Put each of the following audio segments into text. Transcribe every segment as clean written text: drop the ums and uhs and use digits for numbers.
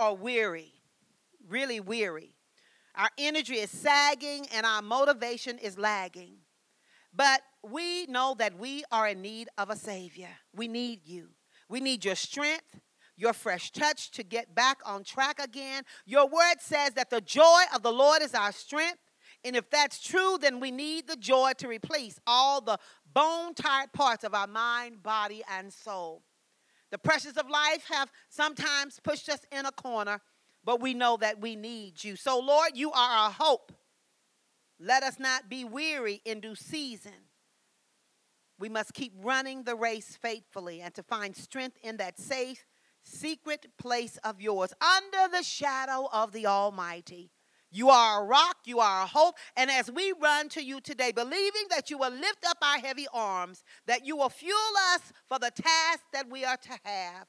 are weary, really weary. Our energy is sagging and our motivation is lagging. But we know that we are in need of a Savior. We need you. We need your strength, your fresh touch to get back on track again. Your word says that the joy of the Lord is our strength. And if that's true, then we need the joy to replace all the bone-tired parts of our mind, body, and soul. The pressures of life have sometimes pushed us in a corner, but we know that we need you. So, Lord, you are our hope. Let us not be weary in due season. We must keep running the race faithfully and to find strength in that safe, secret place of yours, under the shadow of the Almighty. You are a rock, you are a hope, and as we run to you today, believing that you will lift up our heavy arms, that you will fuel us for the task that we are to have.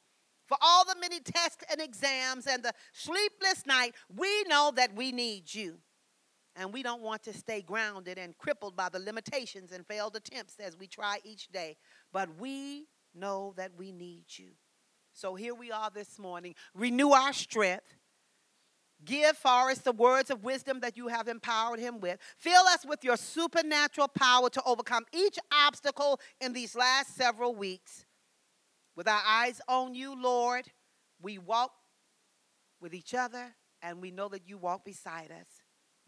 For all the many tests and exams and the sleepless night, we know that we need you. And we don't want to stay grounded and crippled by the limitations and failed attempts as we try each day. But we know that we need you. So here we are this morning. Renew our strength. Give Forrest the words of wisdom that you have empowered him with. Fill us with your supernatural power to overcome each obstacle in these last several weeks. With our eyes on you, Lord, we walk with each other, and we know that you walk beside us,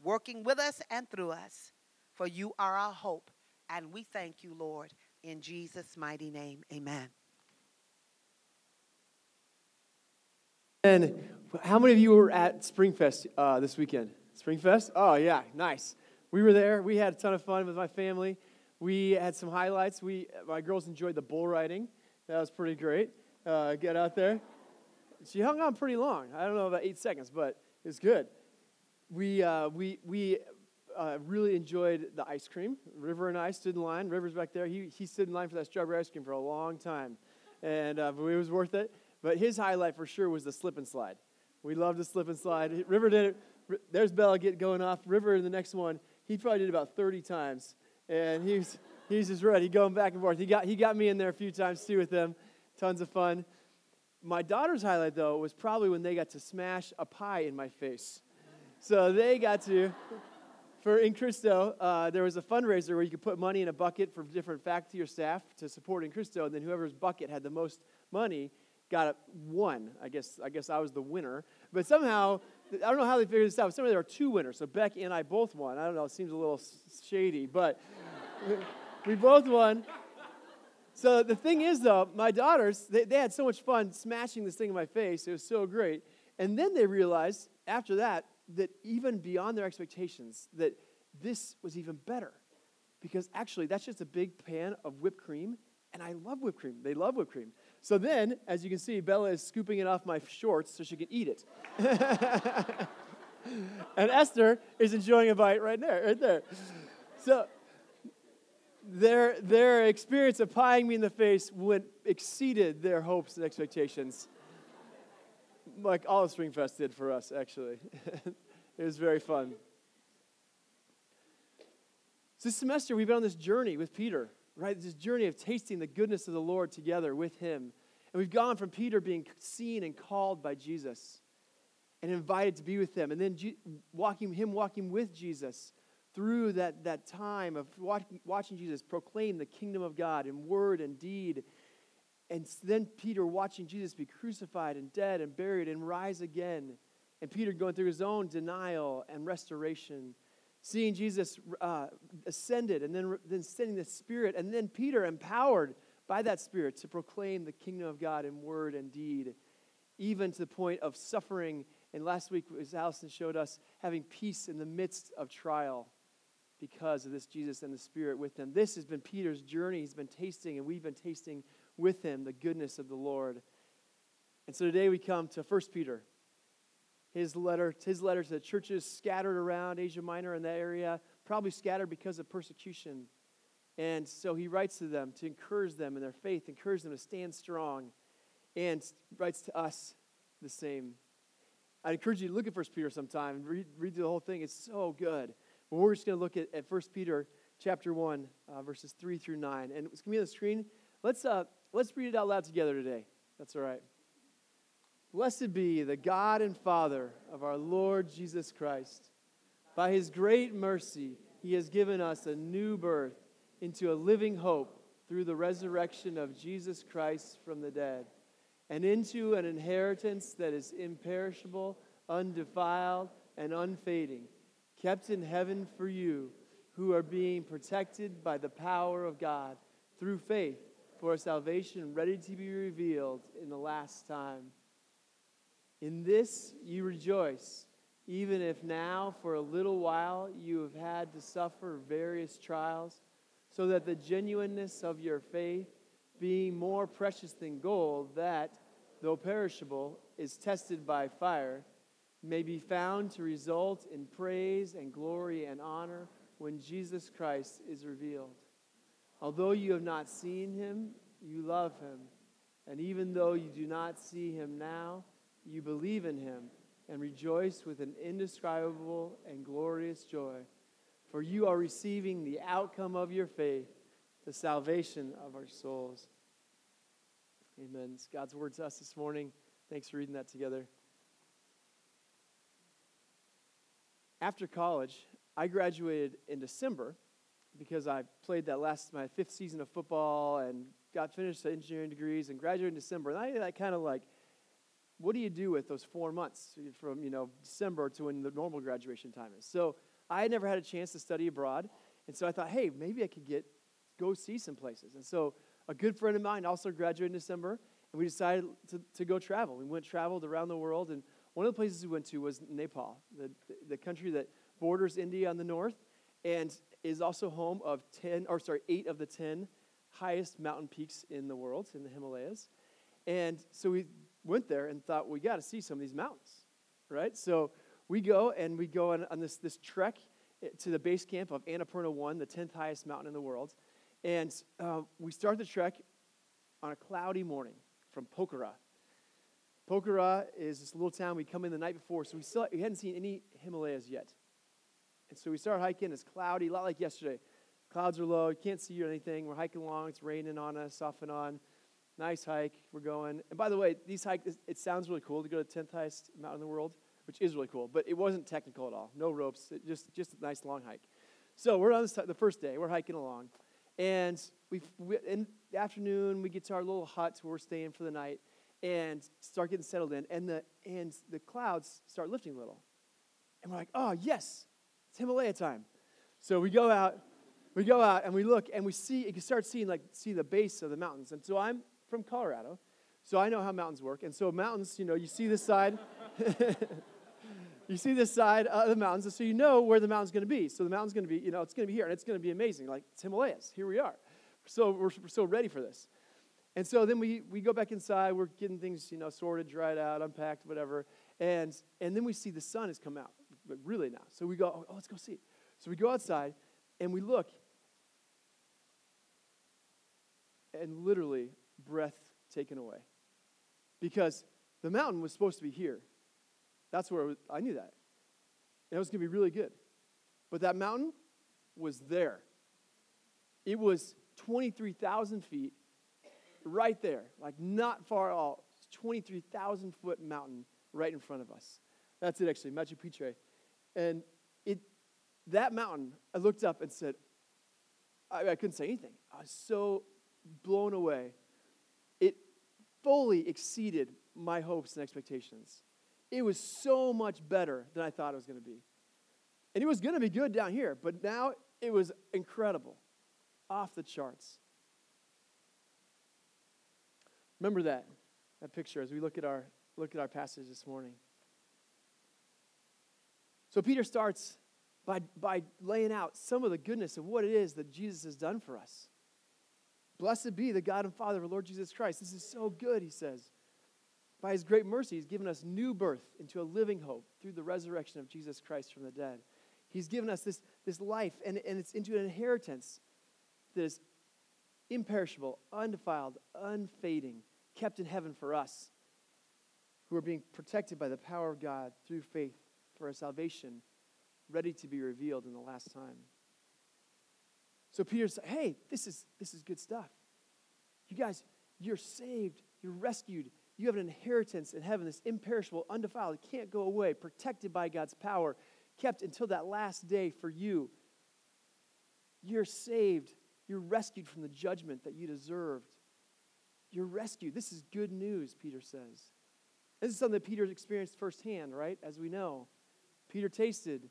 working with us and through us, for you are our hope, and we thank you, Lord, in Jesus' mighty name, amen. And how many of you were at Springfest this weekend? Springfest? Oh, yeah, nice. We were there. We had a ton of fun with my family. We had some highlights. My girls enjoyed the bull riding. That was pretty great. Get out there. She hung on pretty long. I don't know, about 8 seconds, but it was good. We really enjoyed the ice cream. River and I stood in line. River's back there. He stood in line for that strawberry ice cream for a long time, and but it was worth it. But his highlight for sure was the slip and slide. We loved the slip and slide. River did it. There's Bella get going off. River in the next one, he probably did about 30 times, and he's just ready going back and forth. He got me in there a few times too with them. Tons of fun. My daughter's highlight though was probably when they got to smash a pie in my face. So they got to, for In Cristo, there was a fundraiser where you could put money in a bucket for different faculty or staff to support In Cristo, and then whoever's bucket had the most money won. I guess I was the winner. But somehow, I don't know how they figured this out, but somehow there were two winners, so Becky and I both won. I don't know, it seems a little shady, but we both won. So the thing is, though, my daughters, they had so much fun smashing this thing in my face. It was so great. And then they realized, after that even beyond their expectations, that this was even better. Because actually, that's just a big pan of whipped cream, and I love whipped cream. They love whipped cream. So then, as you can see, Bella is scooping it off my shorts so she can eat it. And Esther is enjoying a bite right there. So their experience of pieing me in the face exceeded their hopes and expectations. Like all of Springfest did for us, actually. It was very fun. So this semester, we've been on this journey with Peter, right? This journey of tasting the goodness of the Lord together with him. And we've gone from Peter being seen and called by Jesus and invited to be with him, and then walking with Jesus through that time of watching Jesus proclaim the kingdom of God in word and deed. And then Peter watching Jesus be crucified and dead and buried and rise again. And Peter going through his own denial and restoration. Seeing Jesus ascended and then sending the Spirit. And then Peter empowered by that Spirit to proclaim the kingdom of God in word and deed. Even to the point of suffering. And last week, as Allison showed us, having peace in the midst of trial. Because of this Jesus and the Spirit with them. This has been Peter's journey. He's been tasting, and we've been tasting with him, the goodness of the Lord. And so today we come to 1 Peter, his letter to the churches scattered around Asia Minor and that area, probably scattered because of persecution. And so he writes to them to encourage them in their faith, encourage them to stand strong, and writes to us the same. I encourage you to look at 1 Peter sometime and read the whole thing. It's so good. But we're just going to look at 1 Peter chapter 1, verses 3 through 9. And it's going to be on the screen. Let's read it out loud together today. That's all right. Blessed be the God and Father of our Lord Jesus Christ. By his great mercy, he has given us a new birth into a living hope through the resurrection of Jesus Christ from the dead, and into an inheritance that is imperishable, undefiled, and unfading, kept in heaven for you, who are being protected by the power of God through faith for a salvation ready to be revealed in the last time. In this you rejoice, even if now for a little while you have had to suffer various trials, so that the genuineness of your faith, being more precious than gold that, though perishable, is tested by fire, may be found to result in praise and glory and honor when Jesus Christ is revealed. Although you have not seen him, you love him. And even though you do not see him now, you believe in him and rejoice with an indescribable and glorious joy. For you are receiving the outcome of your faith, the salvation of our souls. Amen. It's God's word to us this morning. Thanks for reading that together. After college, I graduated in December because I played my fifth season of football and got finished engineering degrees and graduated in December. And I kind of what do you do with those 4 months from, December to when the normal graduation time is? So I had never had a chance to study abroad. And so I thought, hey, maybe I could go see some places. And so a good friend of mine also graduated in December, and we decided to go travel. We traveled around the world, and one of the places we went to was Nepal, the country that borders India on the north and is also home of 8 of the 10 highest mountain peaks in the world, in the Himalayas. And so we went there and thought, we got to see some of these mountains, right? So we go on this trek to the base camp of Annapurna 1, the 10th highest mountain in the world. And we start the trek on a cloudy morning from Pokhara. Pokhara is this little town we come in the night before, so we hadn't seen any Himalayas yet. And so we start hiking. It's cloudy, a lot like yesterday. Clouds are low. You can't see anything. We're hiking along. It's raining on us, off and on. Nice hike. We're going. And by the way, these hikes, it sounds really cool to go to the 10th highest mountain in the world, which is really cool, but it wasn't technical at all. No ropes. Just a nice long hike. So we're on the first day. We're hiking along. And in the afternoon, we get to our little hut where we're staying for the night and start getting settled in. And the clouds start lifting a little. And we're like, oh, yes, it's Himalaya time. So we go out, and we look, and you start seeing the base of the mountains. And so I'm from Colorado, so I know how mountains work. And so mountains, you see this side. You see this side of the mountains, and so you know where the mountain's going to be. So the mountain's going to be, it's going to be here, and it's going to be amazing. It's Himalayas. Here we are. So we're so ready for this. And so then we go back inside. We're getting things, sorted, dried out, unpacked, whatever. And then we see the sun has come out, like really now. So we go, oh, let's go see. So we go outside, and we look, and literally breath taken away. Because the mountain was supposed to be here. That's where I knew that. And it was going to be really good. But that mountain was there. It was 23,000 feet right there. Not far at all. 23,000-foot mountain right in front of us. That's it, actually, Machu Picchu. And that mountain, I looked up and said, I couldn't say anything. I was so blown away. It fully exceeded my hopes and expectations. It was so much better than I thought it was going to be. And it was going to be good down here, but now it was incredible. Off the charts. Remember that picture as we look at our passage this morning. So Peter starts by laying out some of the goodness of what it is that Jesus has done for us. Blessed be the God and Father of our Lord Jesus Christ. This is so good, he says. By his great mercy, he's given us new birth into a living hope through the resurrection of Jesus Christ from the dead. He's given us this life, and it's into an inheritance that is imperishable, undefiled, unfading, kept in heaven for us, who are being protected by the power of God through faith for a salvation ready to be revealed in the last time. So Peter said, hey, this is good stuff. You guys, you're saved, you're rescued, You have an inheritance in heaven that's imperishable, undefiled. It can't go away, protected by God's power, kept until that last day for you. You're saved. You're rescued from the judgment that you deserved. You're rescued. This is good news, Peter says. This is something that Peter experienced firsthand, right? As we know, Peter tasted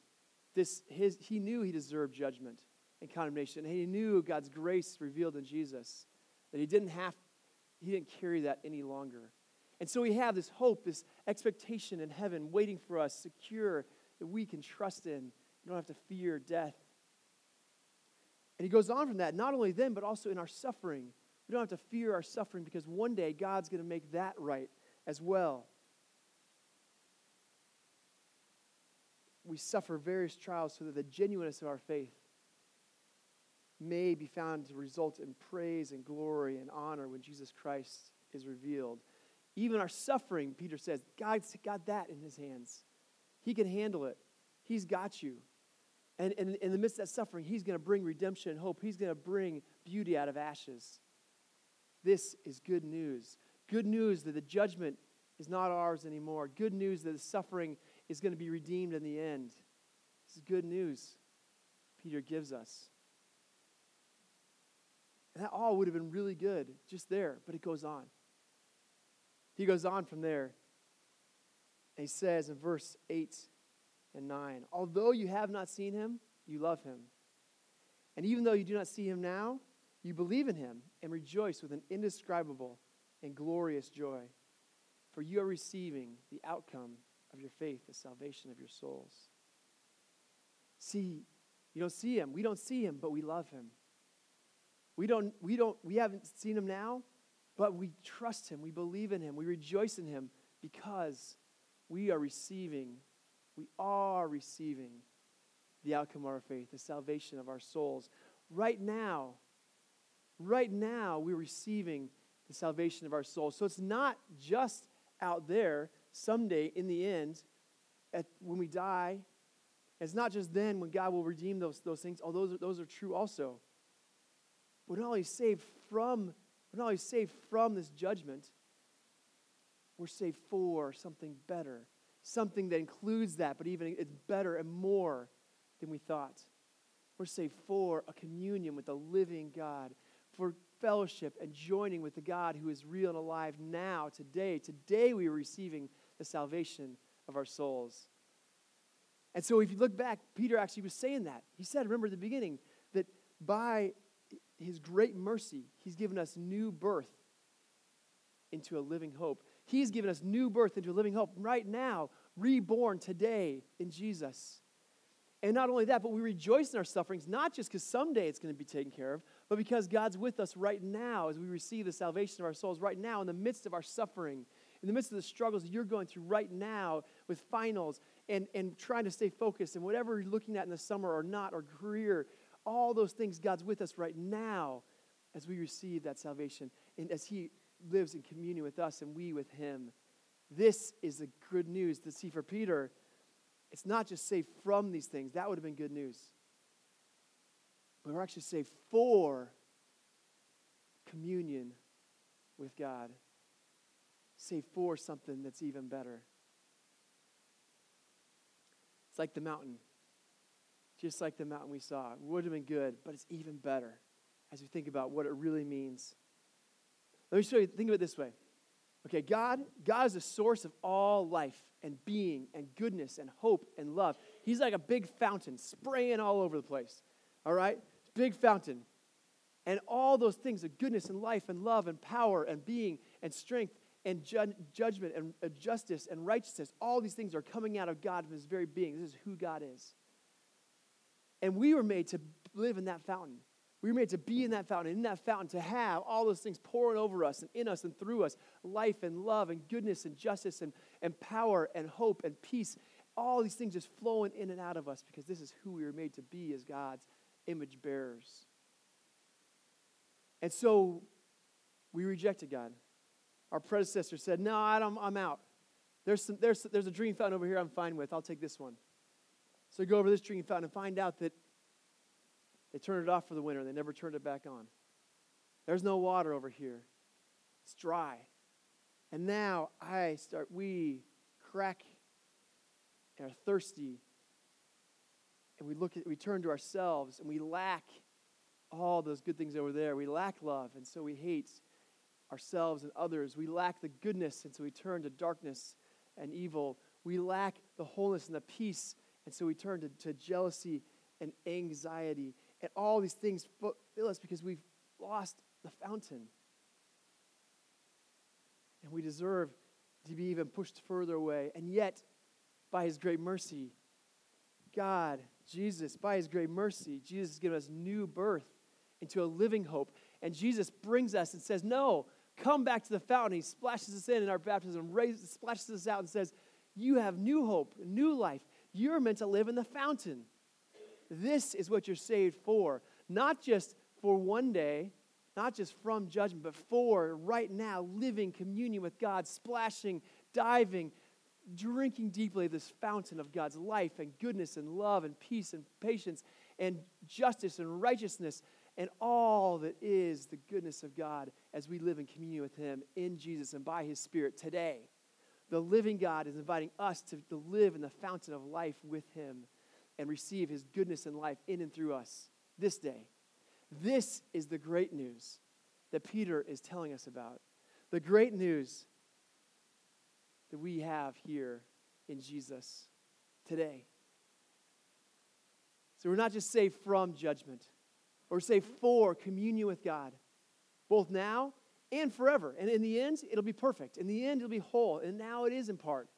this. He knew he deserved judgment and condemnation. And he knew God's grace revealed in Jesus, that he didn't carry that any longer. And so we have this hope, this expectation in heaven waiting for us, secure, that we can trust in. We don't have to fear death. And he goes on from that, not only then, but also in our suffering. We don't have to fear our suffering because one day God's going to make that right as well. We suffer various trials so that the genuineness of our faith may be found to result in praise and glory and honor when Jesus Christ is revealed. Even our suffering, Peter says, God's got that in his hands. He can handle it. He's got you. And in the midst of that suffering, he's going to bring redemption and hope. He's going to bring beauty out of ashes. This is good news. Good news that the judgment is not ours anymore. Good news that the suffering is going to be redeemed in the end. This is good news Peter gives us. And that all would have been really good just there, but it goes on. He goes on from there. And he says in verse 8, and 9, although you have not seen him, you love him. And even though you do not see him now, you believe in him and rejoice with an indescribable and glorious joy. For you are receiving the outcome of your faith, the salvation of your souls. See, you don't see him. We don't see him, but we love him. We haven't seen him now, but we trust him. We believe in him. We rejoice in him because we are receiving the outcome of our faith, the salvation of our souls. Right now, we're receiving the salvation of our souls. So it's not just out there someday in the end when we die. It's not just then when God will redeem those things, although those are true also. We're not only saved from this judgment, we're saved for something better. Something that includes that, but even it's better and more than we thought. We're saved for a communion with the living God, for fellowship and joining with the God who is real and alive now, today. Today we are receiving the salvation of our souls. And so if you look back, Peter actually was saying that. He said, remember at the beginning, that by his great mercy, he's given us new birth into a living hope. He's given us new birth into a living hope right now, reborn today in Jesus. And not only that, but we rejoice in our sufferings, not just because someday it's going to be taken care of, but because God's with us right now as we receive the salvation of our souls right now in the midst of our suffering, in the midst of the struggles that you're going through right now with finals and trying to stay focused and whatever you're looking at in the summer or not or career, all those things, God's with us right now as we receive that salvation and as he lives in communion with us and we with him. This is the good news to see for Peter. It's not just saved from these things. That would have been good news. But we're actually saved for communion with God. Saved for something that's even better. It's like the mountain. Just like the mountain we saw. It would have been good, but it's even better as we think about what it really means. Let me show you, think of it this way. Okay, God is the source of all life and being and goodness and hope and love. He's like a big fountain spraying all over the place, all right? Big fountain. And all those things of goodness and life and love and power and being and strength and judgment and justice and righteousness, all these things are coming out of God from his very being. This is who God is. And we were made to live in that fountain. We were made to be in that fountain, to have all those things pouring over us and in us and through us, life and love and goodness and justice and power and hope and peace, all these things just flowing in and out of us because this is who we were made to be as God's image bearers. And so we rejected God. Our predecessor said, no, I'm out. There's a dream fountain over here I'm fine with. I'll take this one. So we go over this dream fountain and find out that they turned it off for the winter. They never turned it back on. There's no water over here. It's dry. And now we crack and are thirsty, and we turn to ourselves, and we lack all those good things over there. We lack love, and so we hate ourselves and others. We lack the goodness, and so we turn to darkness and evil. We lack the wholeness and the peace, and so we turn to jealousy and anxiety. And all these things fill us because we've lost the fountain. And we deserve to be even pushed further away. And yet, by his great mercy, Jesus has given us new birth into a living hope. And Jesus brings us and says, no, come back to the fountain. He splashes us in our baptism, splashes us out and says, you have new hope, new life. You're meant to live in the fountain. This is what you're saved for. Not just for one day, not just from judgment, but for right now, living communion with God, splashing, diving, drinking deeply of this fountain of God's life and goodness and love and peace and patience and justice and righteousness and all that is the goodness of God as we live in communion with him in Jesus and by his Spirit today. The living God is inviting us to live in the fountain of life with him and receive his goodness and life in and through us this day. This is the great news that Peter is telling us about. The great news that we have here in Jesus today. So we're not just saved from judgment. We're saved for communion with God, both now and forever. And in the end, it'll be perfect. In the end, it'll be whole. And now it is in part.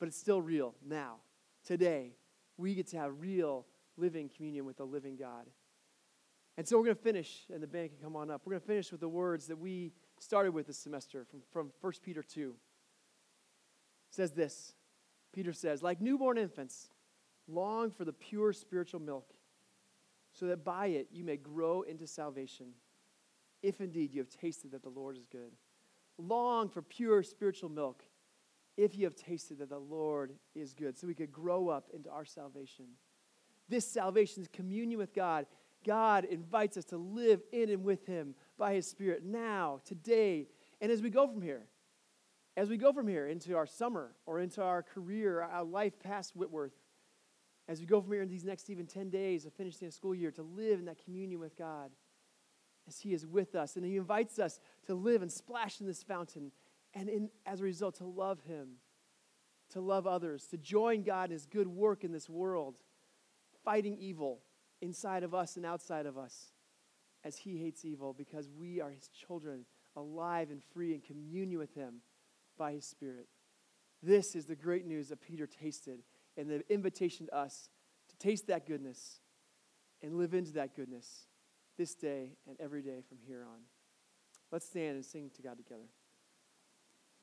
But it's still real now. Today, we get to have real living communion with the living God. And so we're going to finish, and the band can come on up. We're going to finish with the words that we started with this semester from 1 Peter 2. It says this. Peter says, like newborn infants, long for the pure spiritual milk, so that by it you may grow into salvation, if indeed you have tasted that the Lord is good. Long for pure spiritual milk, if you have tasted that the Lord is good, so we could grow up into our salvation. This salvation is communion with God. God invites us to live in and with him by his Spirit now, today, and as we go from here into our summer or into our career, our life past Whitworth, as we go from here in these next even 10 days of finishing the school year, to live in that communion with God as he is with us. And he invites us to live and splash in this fountain and as a result to love him, to love others, to join God in his good work in this world, fighting evil, inside of us and outside of us, as he hates evil, because we are his children, alive and free in communion with him by his Spirit. This is the great news that Peter tasted, and the invitation to us to taste that goodness and live into that goodness this day and every day from here on. Let's stand and sing to God together.